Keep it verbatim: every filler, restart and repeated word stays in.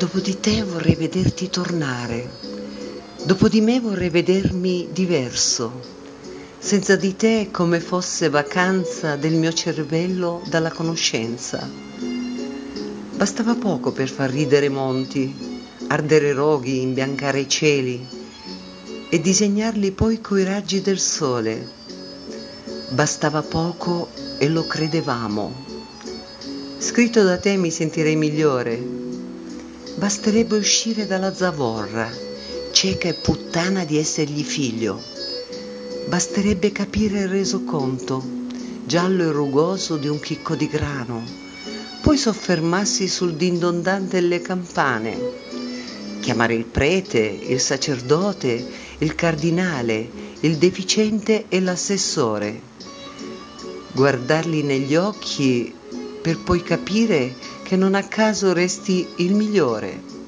Dopo di te vorrei vederti tornare, dopo di me vorrei vedermi diverso. Senza di te è come fosse vacanza del mio cervello dalla conoscenza. Bastava poco per far ridere monti, ardere roghi, imbiancare i cieli e disegnarli poi coi raggi del sole. Bastava poco e lo credevamo. Scritto da te mi sentirei migliore. Basterebbe uscire dalla zavorra, cieca e puttana di essergli figlio. Basterebbe capire il resoconto, giallo e rugoso di un chicco di grano, poi soffermarsi sul dindondante delle campane, chiamare il prete, il sacerdote, il cardinale, il deficiente e l'assessore, guardarli negli occhi per poi capire che non a caso resti il migliore.